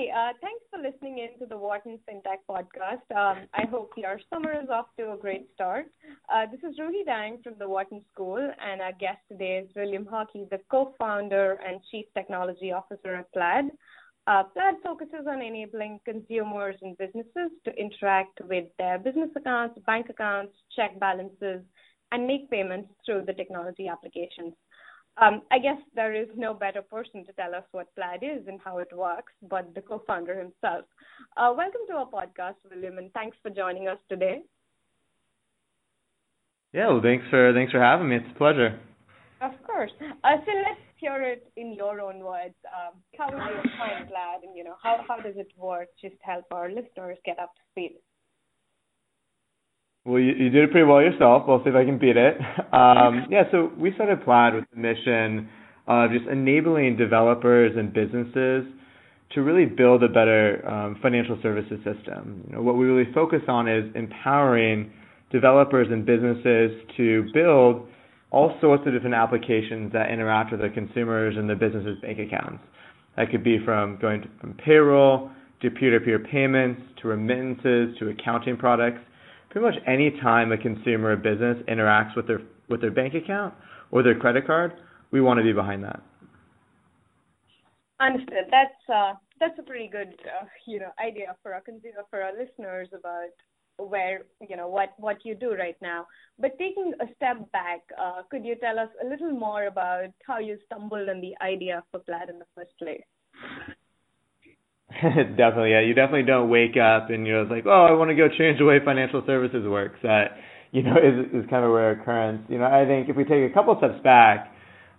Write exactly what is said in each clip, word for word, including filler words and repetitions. Hi, uh, thanks for listening in to the Wharton FinTech Podcast. Um, I hope your summer is off to a great start. Uh, this is Ruhi Dang from the Wharton School, and our guest today is William Hockey, the co-founder and chief technology officer at Plaid. Uh, Plaid focuses on enabling consumers and businesses to interact with their business accounts, bank accounts, check balances, and make payments through the technology applications. Um, I guess there is no better person to tell us what Plaid is and how it works, but the co-founder himself. Uh, welcome to our podcast, William, and thanks for joining us today. Yeah, well, thanks for thanks for having me. It's a pleasure. Of course. Uh, so let's hear it in your own words. Um, how would you find Plaid, and you know how how does it work? Just help our listeners get up to speed. Well, you, you did it pretty well yourself. I'll see if I can beat it. Um, yeah, so we started Plaid with the mission of just enabling developers and businesses to really build a better um, financial services system. You know, what we really focus on is empowering developers and businesses to build all sorts of different applications that interact with their consumers and their businesses' bank accounts. That could be from going to, from payroll to peer-to-peer payments to remittances to accounting products. Pretty much any time a consumer or business interacts with their with their bank account or their credit card, we want to be behind that. Understood. That's uh, that's a pretty good uh, you know idea for our consumer, for our listeners about where you know what, what you do right now. But taking a step back, uh, could you tell us a little more about how you stumbled on the idea for Plaid in the first place? Definitely, yeah. You definitely don't wake up and you're like, oh, I want to go change the way financial services works. That, you know, is is kind of a rare occurrence. You know, I think if we take a couple steps back,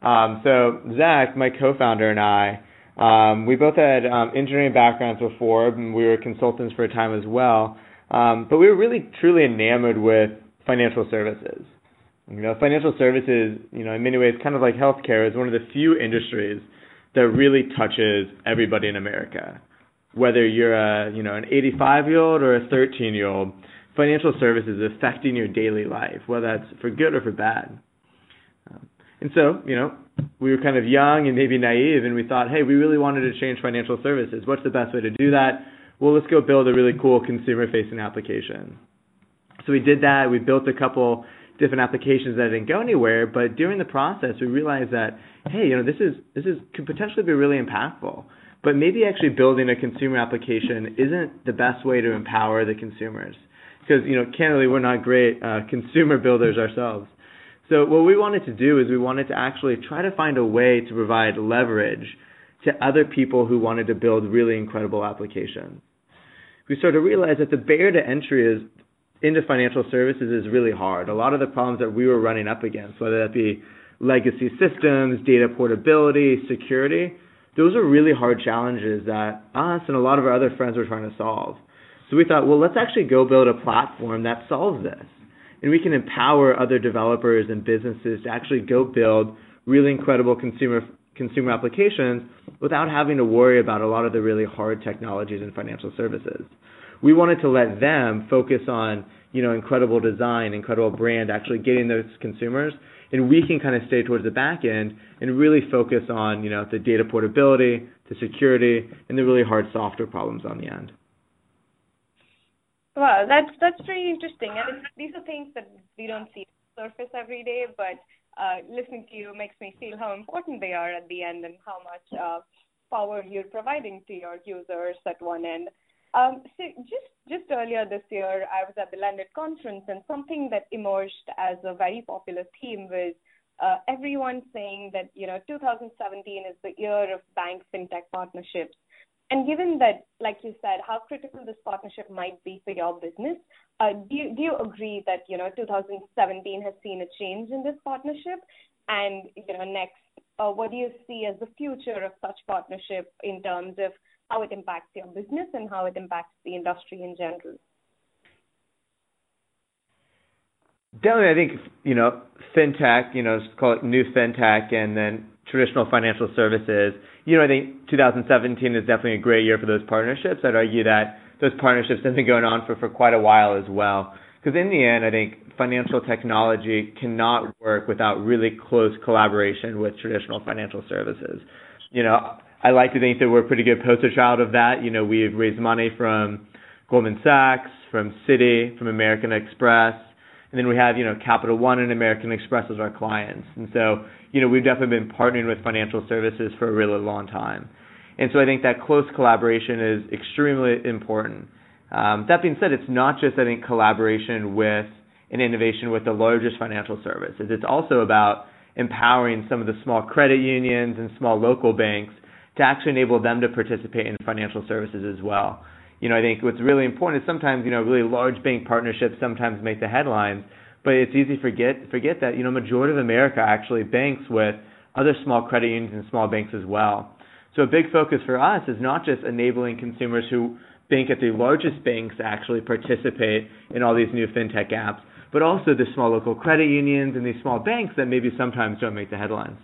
um, so Zach, my co-founder, and I, um, we both had um, engineering backgrounds before, and we were consultants for a time as well. Um, but we were really truly enamored with financial services. You know, financial services, you know, in many ways, kind of like healthcare, is one of the few industries that really touches everybody in America. Whether you're a, you know, an eighty-five-year-old or a thirteen-year-old, financial services is affecting your daily life, whether that's for good or for bad. Um, and so, you know, we were kind of young and maybe naive, and we thought, hey, we really wanted to change financial services. What's the best way to do that? Well, let's go build a really cool consumer-facing application. So we did that. We built a couple different applications that didn't go anywhere, but during the process, we realized that, hey, you know, this is this is could potentially be really impactful. But maybe actually building a consumer application isn't the best way to empower the consumers, because, you know, candidly, we're not great uh, consumer builders ourselves. So what we wanted to do is we wanted to actually try to find a way to provide leverage to other people who wanted to build really incredible applications. We sort of realized that the barrier to entry is into financial services is really hard. A lot of the problems that we were running up against, whether that be legacy systems, data portability, security, those are really hard challenges that us and a lot of our other friends were trying to solve. So we thought, well, let's actually go build a platform that solves this. And we can empower other developers and businesses to actually go build really incredible consumer consumer applications without having to worry about a lot of the really hard technologies in financial services. We wanted to let them focus on, you know, incredible design, incredible brand, actually getting those consumers. And we can kind of stay towards the back end and really focus on, you know, the data portability, the security, and the really hard software problems on the end. Wow, that's that's pretty interesting. And these are things that we don't see on the surface every day, but uh, listening to you makes me feel how important they are at the end and how much uh, power you're providing to your users at one end. Um, so just, just earlier this year, I was at the London conference, and something that emerged as a very popular theme was uh, everyone saying that, you know, two thousand seventeen is the year of bank fintech partnerships. And given that, like you said, how critical this partnership might be for your business, uh, do you, do you agree that, you know, two thousand seventeen has seen a change in this partnership? And, you know, next, uh, what do you see as the future of such partnership in terms of how it impacts your business and how it impacts the industry in general? Definitely, I think, you know, fintech, you know, call it new fintech and then traditional financial services. You know, I think two thousand seventeen is definitely a great year for those partnerships. I'd argue that those partnerships have been going on for, for quite a while as well. Because in the end, I think financial technology cannot work without really close collaboration with traditional financial services. You know, I like to think that we're a pretty good poster child of that. You know, we've raised money from Goldman Sachs, from Citi, from American Express, and then we have, you know, Capital One and American Express as our clients. And so, you know, we've definitely been partnering with financial services for a really long time. And so I think that close collaboration is extremely important. Um, that being said, it's not just, I think, collaboration with and innovation with the largest financial services. It's also about empowering some of the small credit unions and small local banks to actually enable them to participate in financial services as well. You know, I think what's really important is sometimes, you know, really large bank partnerships sometimes make the headlines, but it's easy to forget, forget that, you know, majority of America actually banks with other small credit unions and small banks as well. So a big focus for us is not just enabling consumers who bank at the largest banks to actually participate in all these new fintech apps, but also the small local credit unions and these small banks that maybe sometimes don't make the headlines.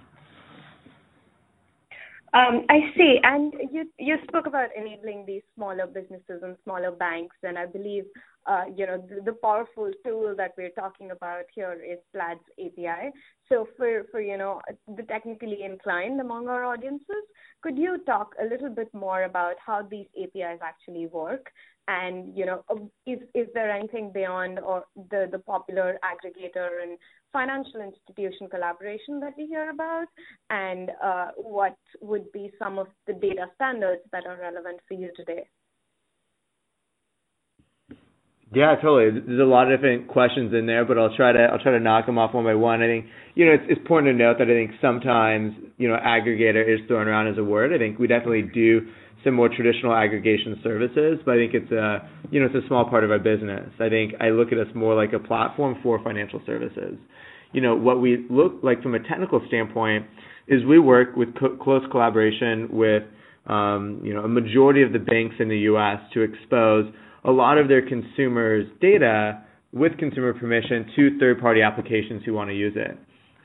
Um, I see. And you you spoke about enabling these smaller businesses and smaller banks, and I believe uh, you know the, the powerful tool that we're talking about here is Plaid's A P I. So for, for you know the technically inclined among our audiences, could you talk a little bit more about how these A P Is actually work? And you know, is is there anything beyond or the the popular aggregator and financial institution collaboration that we hear about, and uh, what would be some of the data standards that are relevant for you today? Yeah, totally. There's a lot of different questions in there, but I'll try to I'll try to knock them off one by one. I think you know it's, it's important to note that I think sometimes you know aggregator is thrown around as a word. I think we definitely do some more traditional aggregation services, but I think it's a you know it's a small part of our business. I think I look at us more like a platform for financial services. You know what we look like from a technical standpoint is we work with co- close collaboration with um, you know a majority of the banks in the U S to expose a lot of their consumers' data with consumer permission to third-party applications who want to use it.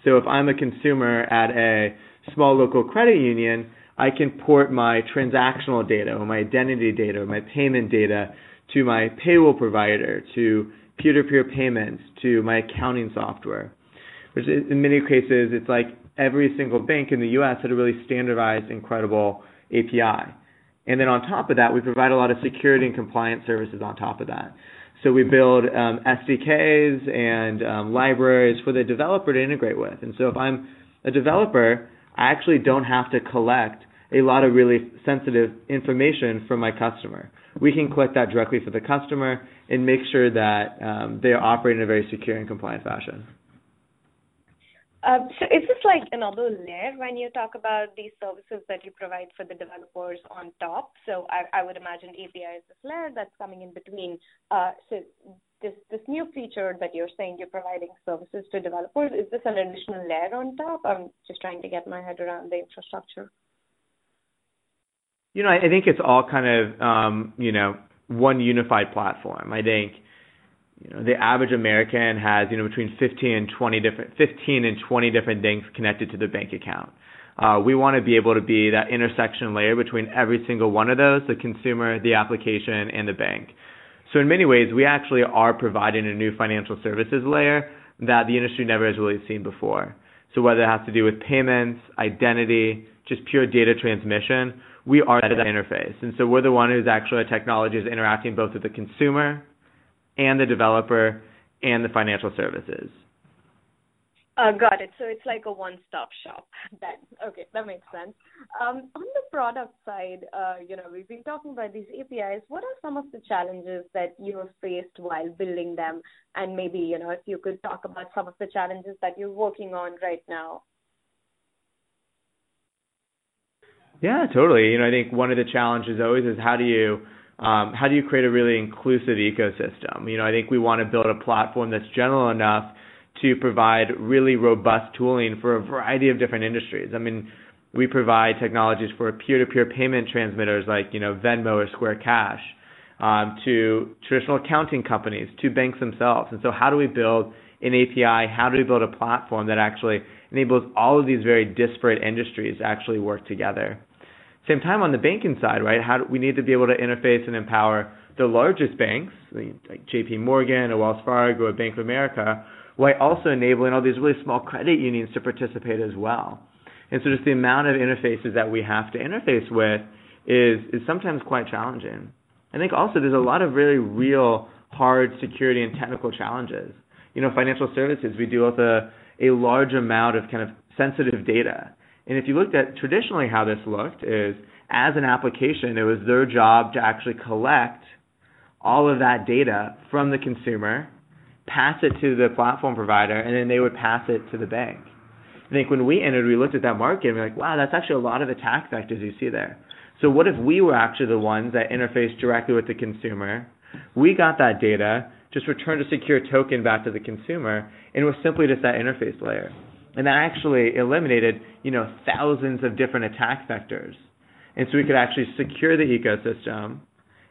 So if I'm a consumer at a small local credit union, I can port my transactional data or my identity data or my payment data to my payroll provider, to peer-to-peer payments, to my accounting software. Which in many cases, it's like every single bank in the U S had a really standardized, incredible A P I. And then on top of that, we provide a lot of security and compliance services on top of that. So we build um, S D Ks and um, libraries for the developer to integrate with. And so if I'm a developer, I actually don't have to collect a lot of really sensitive information from my customer. We can collect that directly for the customer and make sure that um, they are operating in a very secure and compliant fashion. Uh, so is this like another layer when you talk about these services that you provide for the developers on top? So I, I would imagine A P I is this layer that's coming in between. Uh, so this this new feature that you're saying you're providing services to developers, is this an additional layer on top? I'm just trying to get my head around the infrastructure. You know, I think it's all kind of, um, you know, one unified platform. I think You know, the average American has, you know, between fifteen and twenty different, fifteen and twenty different things connected to their bank account. Uh, we want to be able to be that intersection layer between every single one of those, the consumer, the application, and the bank. So in many ways, we actually are providing a new financial services layer that the industry never has really seen before. So whether it has to do with payments, identity, just pure data transmission, we are that interface. And so we're the one who's actually a technology is interacting both with the consumer and the developer, and the financial services. Uh, got it. So it's like a one-stop shop then. Okay, that makes sense. Um, on the product side, uh, you know, we've been talking about these A P Is. What are some of the challenges that you have faced while building them? And maybe, you know, if you could talk about some of the challenges that you're working on right now. Yeah, totally. You know, I think one of the challenges always is how do you Um, how do you create a really inclusive ecosystem? You know, I think we want to build a platform that's general enough to provide really robust tooling for a variety of different industries. I mean, we provide technologies for peer-to-peer payment transmitters like, you know, Venmo or Square Cash, um, to traditional accounting companies, to banks themselves. And so how do we build an A P I? How do we build a platform that actually enables all of these very disparate industries to actually work together? Same time on the banking side, right? How do we need to be able to interface and empower the largest banks, like J P Morgan or Wells Fargo or Bank of America, while also enabling all these really small credit unions to participate as well. And so just the amount of interfaces that we have to interface with is is sometimes quite challenging. I think also there's a lot of really real hard security and technical challenges. You know, financial services, we deal with a, a large amount of kind of sensitive data. And if you looked at traditionally how this looked is as an application, it was their job to actually collect all of that data from the consumer, pass it to the platform provider, and then they would pass it to the bank. I think when we entered, we looked at that market and we're like, wow, that's actually a lot of attack vectors you see there. So what if we were actually the ones that interfaced directly with the consumer? We got that data, just returned a secure token back to the consumer, and it was simply just that interface layer. And that actually eliminated, you know, thousands of different attack vectors. And so we could actually secure the ecosystem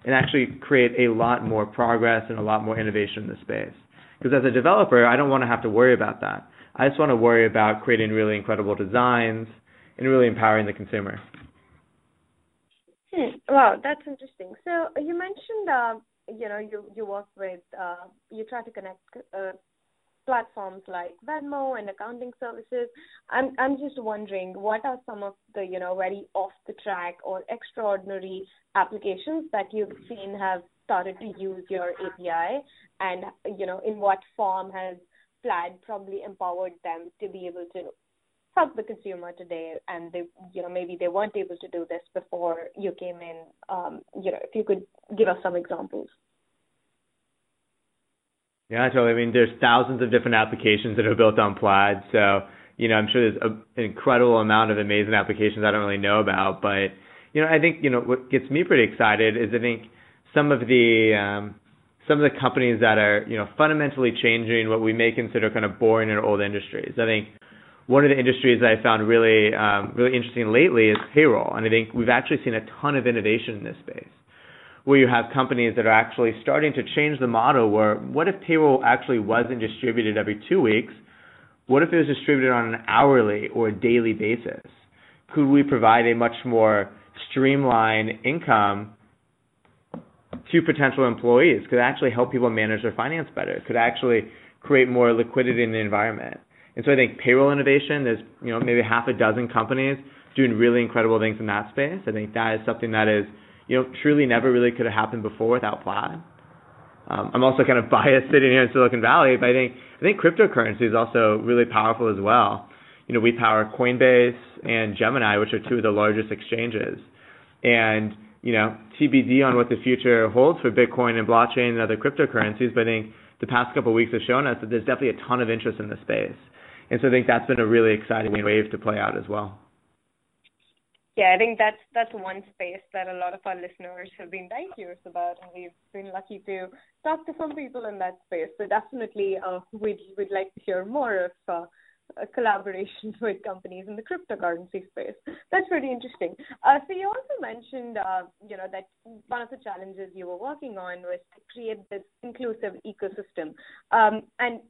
and actually create a lot more progress and a lot more innovation in the space. Because as a developer, I don't want to have to worry about that. I just want to worry about creating really incredible designs and really empowering the consumer. Hmm. Wow, that's interesting. So you mentioned, uh, you know, you, you work with, uh, you try to connect uh, platforms like Venmo and accounting services. I'm I'm just wondering, what are some of the, you know, very off-the-track or extraordinary applications that you've seen have started to use your A P I? And, you know, in what form has Plaid probably empowered them to be able to help the consumer today, and they, you know, maybe they weren't able to do this before you came in. Um, you know, if you could give us some examples. Yeah, totally. I mean, there's thousands of different applications that are built on Plaid, so you know, I'm sure there's a, an incredible amount of amazing applications I don't really know about. But you know, I think you know what gets me pretty excited is I think some of the um, some of the companies that are you know fundamentally changing what we may consider kind of boring and old industries. I think. One of the industries that I found really, um, really interesting lately is payroll. And I think we've actually seen a ton of innovation in this space where you have companies that are actually starting to change the model where what if payroll actually wasn't distributed every two weeks? What if it was distributed on an hourly or a daily basis? Could we provide a much more streamlined income to potential employees? Could it actually help people manage their finance better? Could it actually create more liquidity in the environment? And so I think payroll innovation, there's you know maybe half a dozen companies doing really incredible things in that space. I think that is something that is you know truly never really could have happened before without Plaid. Um, I'm also kind of biased sitting here in Silicon Valley, but I think I think cryptocurrency is also really powerful as well. You know we power Coinbase and Gemini, which are two of the largest exchanges, and you know T B D on what the future holds for Bitcoin and blockchain and other cryptocurrencies. But I think the past couple of weeks have shown us that there's definitely a ton of interest in the space. And so I think that's been a really exciting wave to play out as well. Yeah, I think that's that's one space that a lot of our listeners have been very curious about, and we've been lucky to talk to some people in that space. So definitely uh, we'd, we'd like to hear more of uh, collaborations with companies in the cryptocurrency space. That's pretty interesting. Uh, so you also mentioned, uh, you know, that one of the challenges you were working on was to create this inclusive ecosystem. Um, and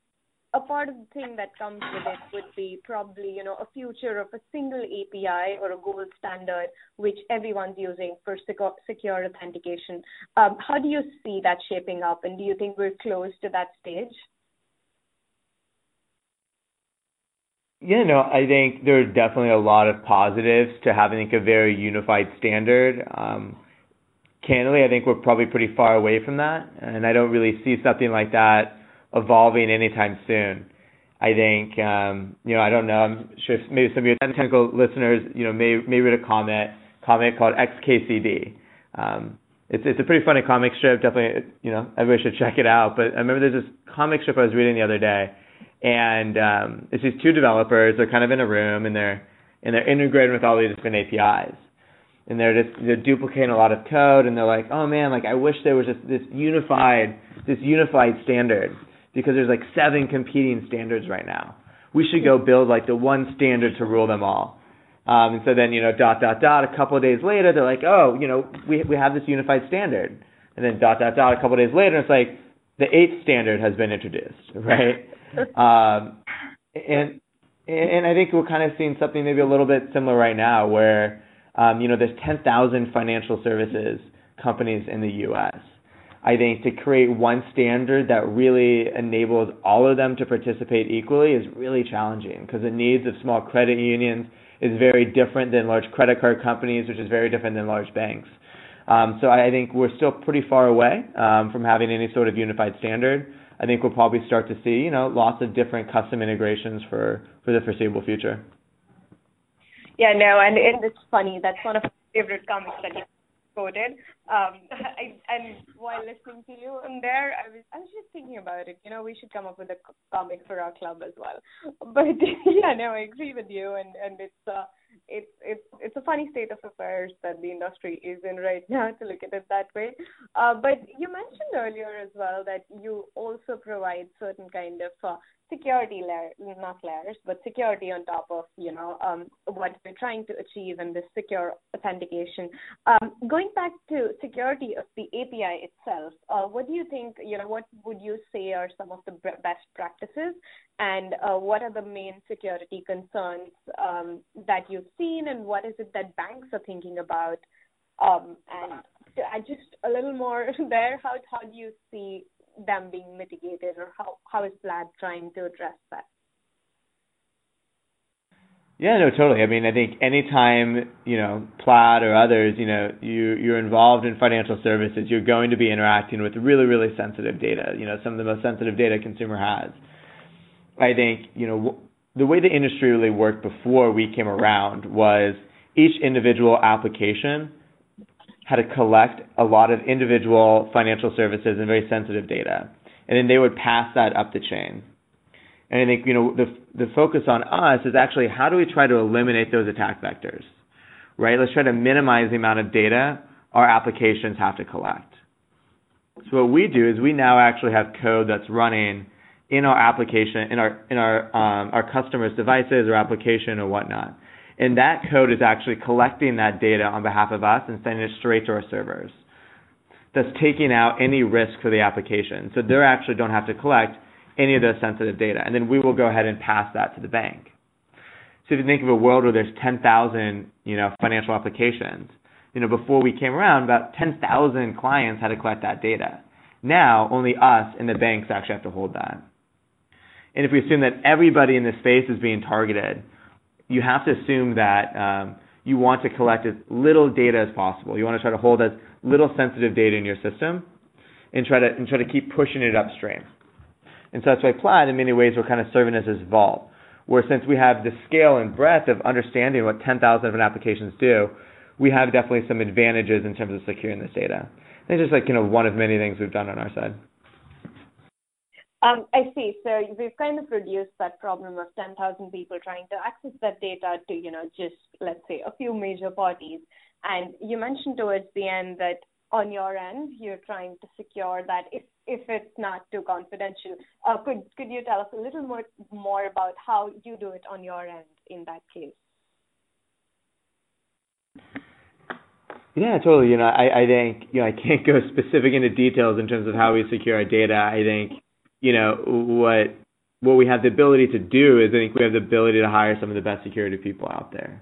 a part of the thing that comes with it would be probably, you know, a future of a single A P I or a gold standard, which everyone's using for secure, secure authentication. Um, how do you see that shaping up, and do you think we're close to that stage? Yeah, no, I think there's definitely a lot of positives to having like, a very unified standard. Um, candidly, I think we're probably pretty far away from that, and I don't really see something like that evolving anytime soon. I think, um, you know, I don't know, I'm sure maybe some of your technical listeners, you know, may, may read a comment, comment called X K C D. Um, it's, it's a pretty funny comic strip, definitely, you know, everybody should check it out. But I remember there's this comic strip I was reading the other day, and um, it's these two developers, they're kind of in a room, and they're, and they're integrating with all these different A P Is. And they're just they're duplicating a lot of code, and they're like, oh man, like I wish there was just this unified, this unified standard. Because there's like seven competing standards right now. We should go build like the one standard to rule them all. Um, and so then, you know, dot, dot, dot, a couple of days later, they're like, oh, you know, we we have this unified standard. And then dot, dot, dot, a couple of days later, it's like the eighth standard has been introduced, right? um, and and I think we're kind of seeing something maybe a little bit similar right now where, um, you know, there's ten thousand financial services companies in the U S, I think to create one standard that really enables all of them to participate equally is really challenging because the needs of small credit unions is very different than large credit card companies, which is very different than large banks. Um, so I think we're still pretty far away um, from having any sort of unified standard. I think we'll probably start to see, you know, lots of different custom integrations for, for the foreseeable future. Yeah, no, and, and it's funny. That's one of my favorite comments that you quoted. Um, I, and while listening to you in there, I was I was just thinking about it. You know, we should come up with a comic for our club as well. But yeah, no, I agree with you, and and it's uh, it's it's it's a funny state of affairs that the industry is in right now, to look at it that way. Uh, but you mentioned earlier as well that you also provide certain kind of uh, security layer, not layers, but security on top of, you know, um, what we're trying to achieve and this secure authentication. Um, going back to security of the A P I itself, uh, what do you think, you know, what would you say are some of the best practices, and uh, what are the main security concerns um, that you've seen, and what is it that banks are thinking about? Um, and to add just a little more there, how, how do you see them being mitigated, or how, how is Plaid trying to address that? Yeah, no, totally. I mean, I think anytime, you know, Plaid or others, you know, you, you're involved in financial services, you're going to be interacting with really, really sensitive data, you know, some of the most sensitive data a consumer has. I think, you know, w- the way the industry really worked before we came around was each individual application had to collect a lot of individual financial services and very sensitive data. And then they would pass that up the chain. And I think, you know, the the focus on us is actually how do we try to eliminate those attack vectors, right? Let's try to minimize the amount of data our applications have to collect. So what we do is we now actually have code that's running in our application, in our in our um, our customers' devices or application or whatnot. And that code is actually collecting that data on behalf of us and sending it straight to our servers. That's taking out any risk for the application. So they actually don't have to collect any of those sensitive data. And then we will go ahead and pass that to the bank. So if you think of a world where there's ten thousand, you know, financial applications, you know, before we came around, about ten thousand clients had to collect that data. Now, only us and the banks actually have to hold that. And if we assume that everybody in this space is being targeted, you have to assume that um, you want to collect as little data as possible. You want to try to hold as little sensitive data in your system, and try to and try to keep pushing it upstream. And so that's why Plaid, in many ways, we're kind of serving as this vault, where since we have the scale and breadth of understanding what ten thousand of an applications do, we have definitely some advantages in terms of securing this data. And it's just like, you know, one of many things we've done on our side. Um, I see. So we've kind of reduced that problem of ten thousand people trying to access that data to, you know, just, let's say, a few major parties. And you mentioned towards the end that on your end, you're trying to secure that if, if it's not too confidential. Uh, could could you tell us a little more, more about how you do it on your end in that case? Yeah, totally. You know, I, I think, you know, I can't go specific into details in terms of how we secure our data. I think, you know, what what we have the ability to do is I think we have the ability to hire some of the best security people out there,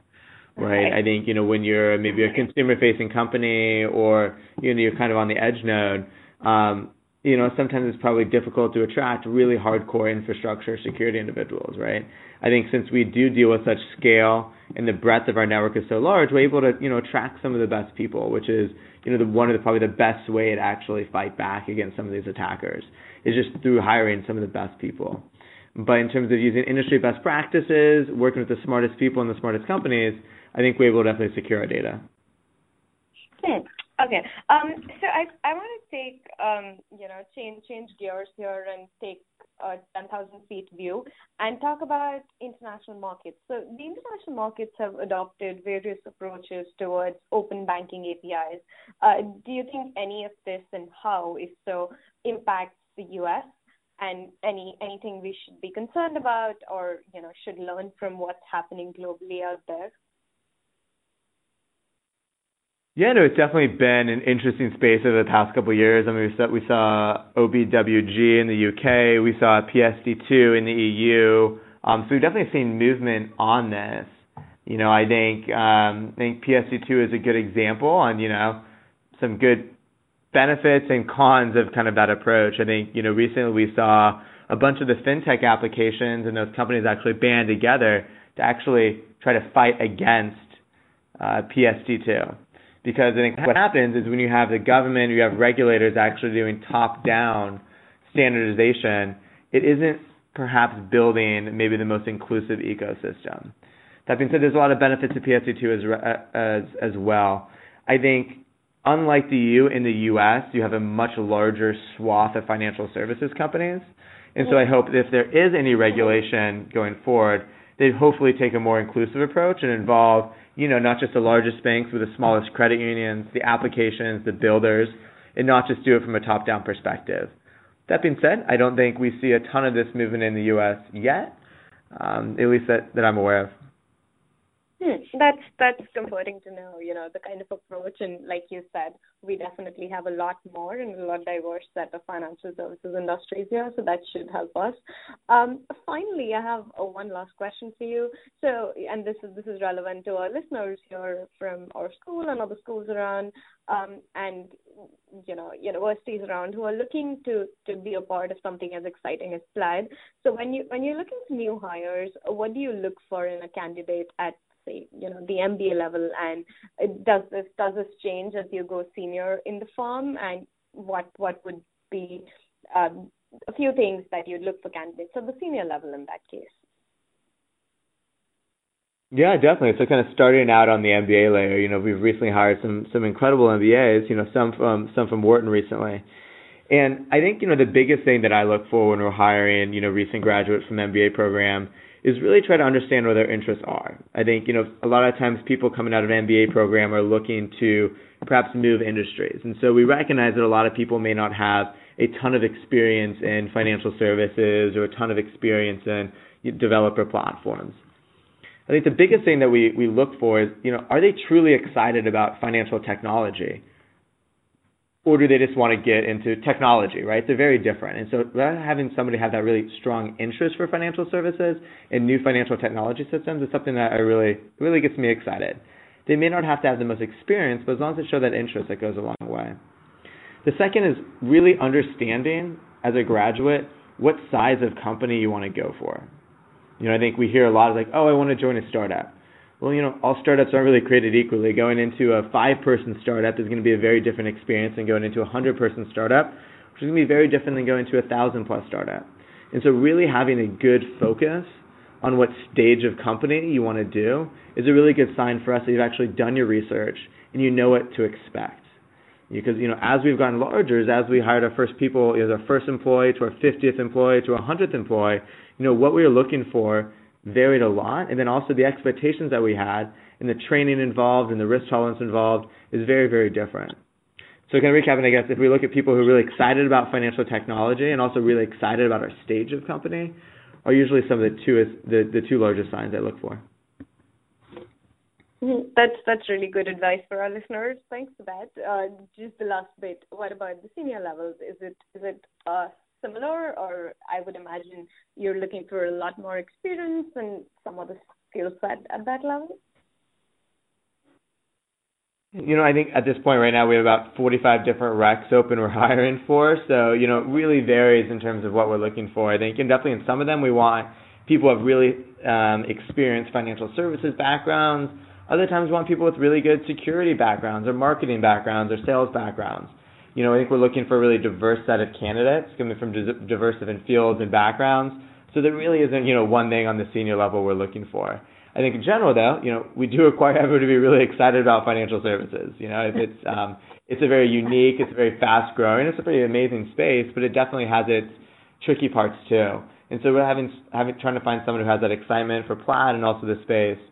right? Okay. I think, you know, when you're maybe a consumer-facing company or, you know, you're kind of on the edge node, um, you know, sometimes it's probably difficult to attract really hardcore infrastructure security individuals, right? I think since we do deal with such scale and the breadth of our network is so large, we're able to, you know, attract some of the best people, which is, you know, the one of the probably the best way to actually fight back against some of these attackers. Is just through hiring some of the best people. But in terms of using industry best practices, working with the smartest people and the smartest companies, I think we're able to definitely secure our data. Hmm. Okay. Um, so I I want to take, um, you know, change change gears here and take a ten thousand feet view and talk about international markets. So the international markets have adopted various approaches towards open banking A P Is. Uh, do you think any of this, and how, if so, impacts the U S, and any anything we should be concerned about, or, you know, should learn from what's happening globally out there? Yeah, no, it's definitely been an interesting space over the past couple of years. I mean, we saw, we saw O B W G in the U K, we saw P S D two in the E U. Um, so we've definitely seen movement on this. You know, I think um, I think P S D two is a good example on, you know, some good benefits and cons of kind of that approach. I think, you know, recently we saw a bunch of the fintech applications and those companies actually band together to actually try to fight against uh, P S D two. Because I think what happens is when you have the government, you have regulators actually doing top-down standardization, it isn't perhaps building maybe the most inclusive ecosystem. That being said, there's a lot of benefits to P S D two as, as, as well. I think unlike the E U, in the U S, you have a much larger swath of financial services companies. And so I hope that if there is any regulation going forward, they'd hopefully take a more inclusive approach and involve, you know, not just the largest banks with the smallest credit unions, the applications, the builders, and not just do it from a top-down perspective. That being said, I don't think we see a ton of this movement in the U S yet, um, at least that, that I'm aware of. Hmm. That's that's comforting to know, you know, the kind of approach. And like you said, we definitely have a lot more and a lot diverse set of financial services industries here, so that should help us. Um, finally, I have a, one last question for you. So, and this is this is relevant to our listeners here from our school and other schools around, um, and you know, universities around who are looking to to be a part of something as exciting as Plaid. So, when you when you're looking for new hires, what do you look for in a candidate at you know, the M B A level, and does this does this change as you go senior in the firm? And what what would be um, a few things that you'd look for candidates at the senior level in that case? Yeah, definitely. So kind of starting out on the M B A layer, you know, we've recently hired some some incredible M B As, you know, some from some from Wharton recently. And I think, you know, the biggest thing that I look for when we're hiring, you know, recent graduates from the M B A program is really try to understand where their interests are. I think, you know, a lot of times people coming out of an M B A program are looking to perhaps move industries. And so we recognize that a lot of people may not have a ton of experience in financial services or a ton of experience in developer platforms. I think the biggest thing that we, we look for is, you know, are they truly excited about financial technology? Or do they just want to get into technology, right? They're very different. And so rather having somebody have that really strong interest for financial services and new financial technology systems is something that I really, really gets me excited. They may not have to have the most experience, but as long as they show that interest, it goes a long way. The second is really understanding as a graduate what size of company you want to go for. You know, I think we hear a lot of like, oh, I want to join a startup. Well, you know, all startups aren't really created equally. Going into a five-person startup is going to be a very different experience than going into a one hundred person startup, which is going to be very different than going to a one thousand plus startup. And so really having a good focus on what stage of company you want to do is a really good sign for us that you've actually done your research and you know what to expect. Because, you know, as we've gotten larger, as we hired our first people, you know, our first employee to our fiftieth employee to our one hundredth employee, you know, what we were looking for varied a lot, and then also the expectations that we had and the training involved and the risk tolerance involved is very, very different. So kind of recapping, I guess, if we look at people who are really excited about financial technology and also really excited about our stage of company are usually some of the two, the, the two largest signs I look for. That's that's really good advice for our listeners. Thanks for that. Uh, just the last bit, what about the senior levels? Is it is it uh, similar, or I would imagine you're looking for a lot more experience and some other skill set at that level? You know, I think at this point right now we have about forty-five different recs open we're hiring for, so, you know, it really varies in terms of what we're looking for. I think, and definitely in some of them we want people who have really um, experienced financial services backgrounds. Other times we want people with really good security backgrounds or marketing backgrounds or sales backgrounds. You know, I think we're looking for a really diverse set of candidates coming from diverse different fields and backgrounds. So there really isn't, you know, one thing on the senior level we're looking for. I think in general, though, you know, we do require everyone to be really excited about financial services. You know, if it's um, it's a very unique, it's a very fast growing, it's a pretty amazing space, but it definitely has its tricky parts too. And so we're having having trying to find someone who has that excitement for Plaid and also the space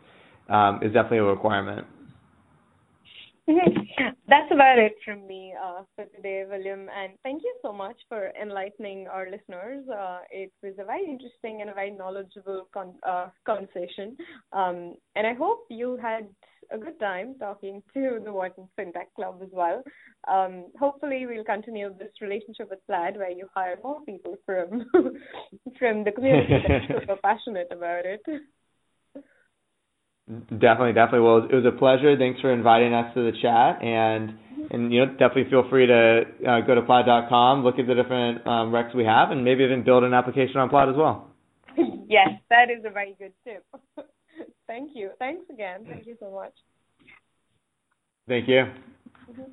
um, is definitely a requirement. That's about it from me uh, for today, William, and thank you so much for enlightening our listeners. Uh, it was a very interesting and a very knowledgeable con- uh, conversation, um, and I hope you had a good time talking to the Wharton FinTech Club as well. Um, hopefully, we'll continue this relationship with Plaid, where you hire more people from from the community that's super passionate about it. Definitely, definitely. Well, it was a pleasure. Thanks for inviting us to the chat, and and you know, definitely feel free to uh, go to plaid dot com, look at the different um, recs we have, and maybe even build an application on Plaid as well. Yes, that is a very good tip. Thank you. Thanks again. Thank you so much. Thank you. Mm-hmm.